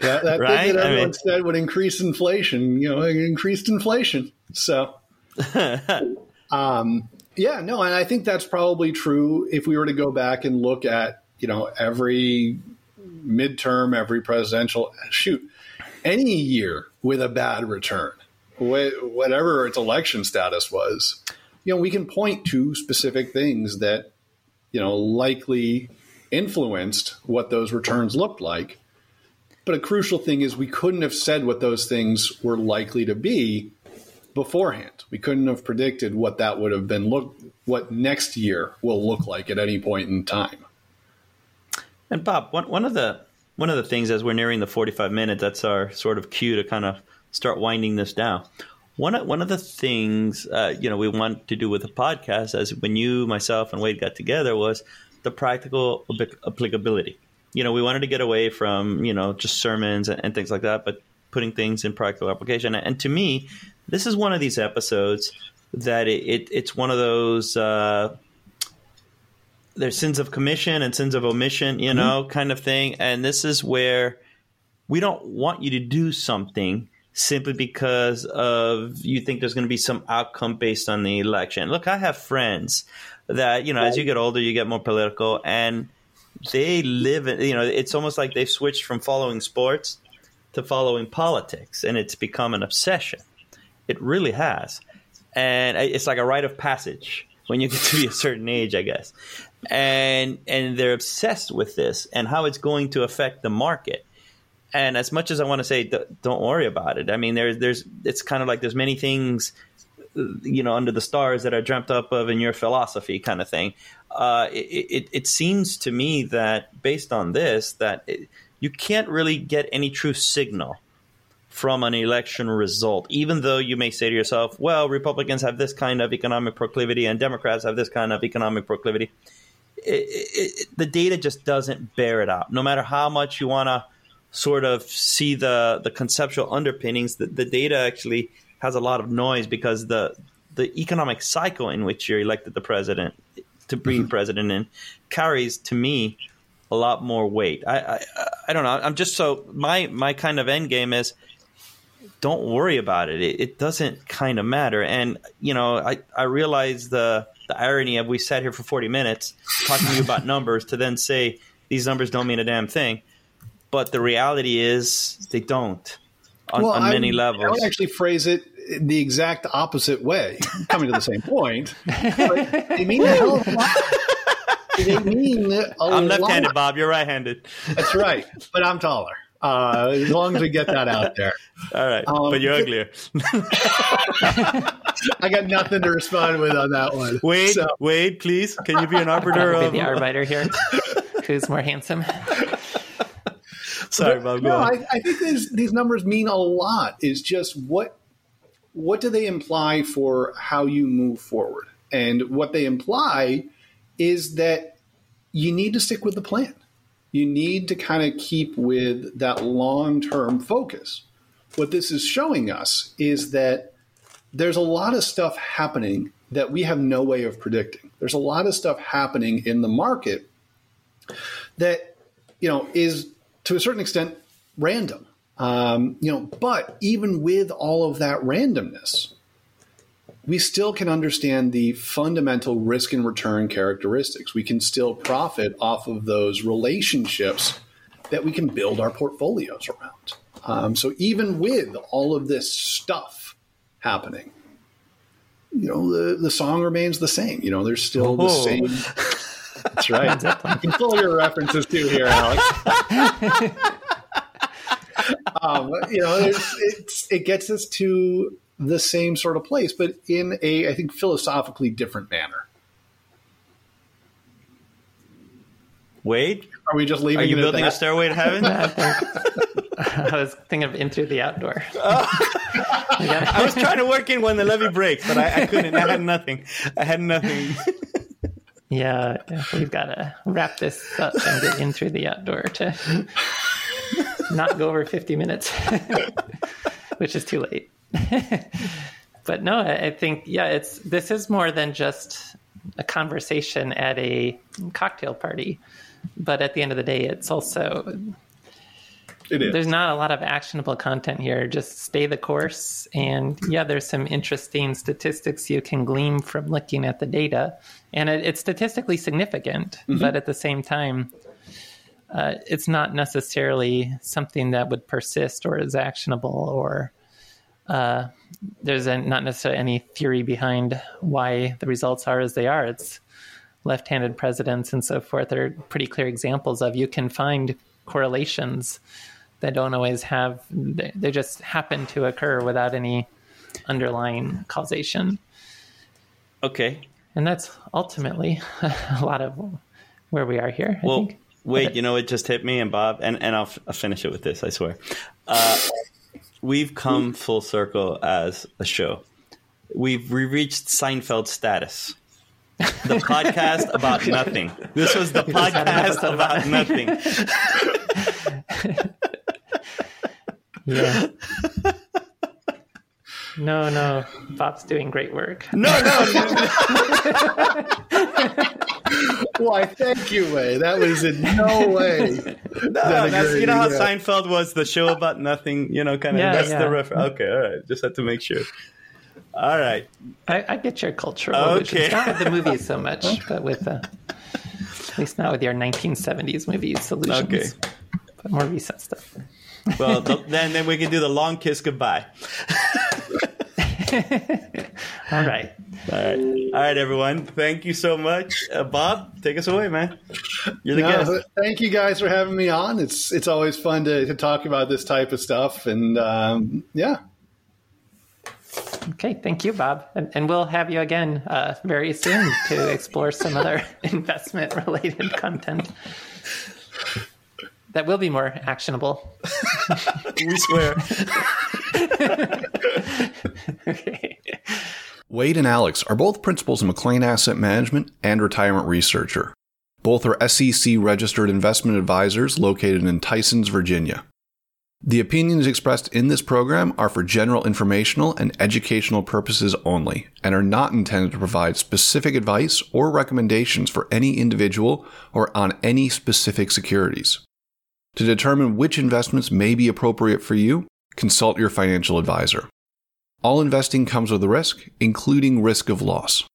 Yeah, that right? thing that everyone I mean, said would increase inflation, you know, increased inflation. So. um, yeah, no, and I think that's probably true if we were to go back and look at, you know, every midterm, every presidential, shoot, any year with a bad return, wh- whatever its election status was, you know, we can point to specific things that, you know, likely influenced what those returns looked like. But a crucial thing is we couldn't have said what those things were likely to be beforehand. We couldn't have predicted what that would have been look what next year will look like at any point in time. And Bob, one one of the one of the things as we're nearing the forty-five minutes, that's our sort of cue to kind of start winding this down. One one of the things uh, you know we want to do with the podcast, as when you, myself, and Wade got together, was the practical applicability. You know, we wanted to get away from you know just sermons and, and things like that, but putting things in practical application. And, and to me, this is one of these episodes that it, it it's one of those uh, there's sins of commission and sins of omission, you know, mm-hmm. kind of thing. And this is where we don't want you to do something simply because of you think there's going to be some outcome based on the election. Look, I have friends that, you know, right. as you get older, you get more political, and they live in, you know, it's almost like they've switched from following sports to following politics, and it's become an obsession. It really has. And it's like a rite of passage when you get to be a certain age, I guess. And and they're obsessed with this and how it's going to affect the market. And as much as I want to say, don't worry about it. I mean, there's there's it's kind of like there's many things, you know, under the stars that are dreamt up of in your philosophy kind of thing. Uh, it, it, it seems to me that based on this, that it, you can't really get any true signal from an election result, even though you may say to yourself, well, Republicans have this kind of economic proclivity and Democrats have this kind of economic proclivity. It, it, it, the data just doesn't bear it out. No matter how much you want to sort of see the, the conceptual underpinnings, the, the data actually has a lot of noise because the the economic cycle in which you're elected the president to bring president in carries, to me, a lot more weight. I, I I don't know. I'm just so my my kind of end game is, don't worry about it. It, it doesn't kind of matter. And, you know, I, I realize the, the irony of we sat here for forty minutes talking to you about numbers to then say these numbers don't mean a damn thing. But the reality is they don't on, well, on many I, levels. I would actually phrase it the exact opposite way, coming to the same point. But they mean a hell of a lot. They mean a I'm left-handed, lot. Bob. You're right-handed. That's right. But I'm taller. Uh, as long as we get that out there. All right. Um, but you're uglier. I got nothing to respond with on that one. Wade, so. Wade, please. Can you be an arbiter? I'll be the arbiter here. Who's more handsome? Sorry, Bob. No, I, I think these, these numbers mean a lot. It's just what what do they imply for how you move forward? And what they imply is that you need to stick with the plan. You need to kind of keep with that long-term focus. What this is showing us is that there's a lot of stuff happening that we have no way of predicting. There's a lot of stuff happening in the market that, you know, is to a certain extent random. Um, you know, but even with all of that randomness, we still can understand the fundamental risk and return characteristics. We can still profit off of those relationships that we can build our portfolios around. Um, so even with all of this stuff happening, you know, the, the song remains the same. You know, there's still oh. the same. That's right. You can pull your references too here, Alex. um, you know, it's, it's, it gets us to the same sort of place, but in a, I think, philosophically different manner. Wade? Are we just leaving? Are you building a stairway to heaven? I was thinking of in through the outdoor. Oh. I was trying to work in when the levee breaks, but I, I couldn't. I had nothing. I had nothing. yeah, yeah, we've got to wrap this up and get in through the outdoor to not go over fifty minutes, which is too late. But no, I think, yeah, it's this is more than just a conversation at a cocktail party. But at the end of the day, it's also, it is. There's not a lot of actionable content here. Just stay the course. And yeah, there's some interesting statistics you can glean from looking at the data. And it, it's statistically significant. Mm-hmm. But at the same time, uh, it's not necessarily something that would persist or is actionable or Uh, there's a, not necessarily any theory behind why the results are as they are. It's left-handed presidents and so forth are pretty clear examples of you can find correlations that don't always have, they, they just happen to occur without any underlying causation. Okay. And that's ultimately a lot of where we are here. Well, I think. Wait, you know, it just hit me and Bob, and, and I'll, f- I'll finish it with this, I swear. Uh, We've come full circle as a show. We've we reached Seinfeld status. The podcast about nothing. This was the podcast about nothing. Yeah. No, no. Bob's doing great work. No, no. no. Why, thank you, Way. That was in no way. No, that that's, you know how yeah. Seinfeld was the show about nothing, you know, kind of, yeah, that's yeah. the reference. Okay, all right. Just had to make sure. All right. I, I get your culture. Okay. Not with the movies so much, but with, uh, at least not with your nineteen seventies movies solutions. Okay. But more recent stuff. Well, then, then we can do the long kiss goodbye. All right. All right. All right, everyone. Thank you so much. Uh, Bob, take us away, man. You're the no, guest. Thank you guys for having me on. It's it's always fun to, to talk about this type of stuff. And um, yeah. Okay. Thank you, Bob. And, and we'll have you again uh, very soon to explore some other investment related content. That will be more actionable. We swear. Okay. Wade and Alex are both principals of McLean Asset Management and Retirement Researcher. Both are S E C-registered investment advisors located in Tysons, Virginia. The opinions expressed in this program are for general informational and educational purposes only and are not intended to provide specific advice or recommendations for any individual or on any specific securities. To determine which investments may be appropriate for you, consult your financial advisor. All investing comes with a risk, including risk of loss.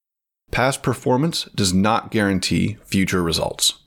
Past performance does not guarantee future results.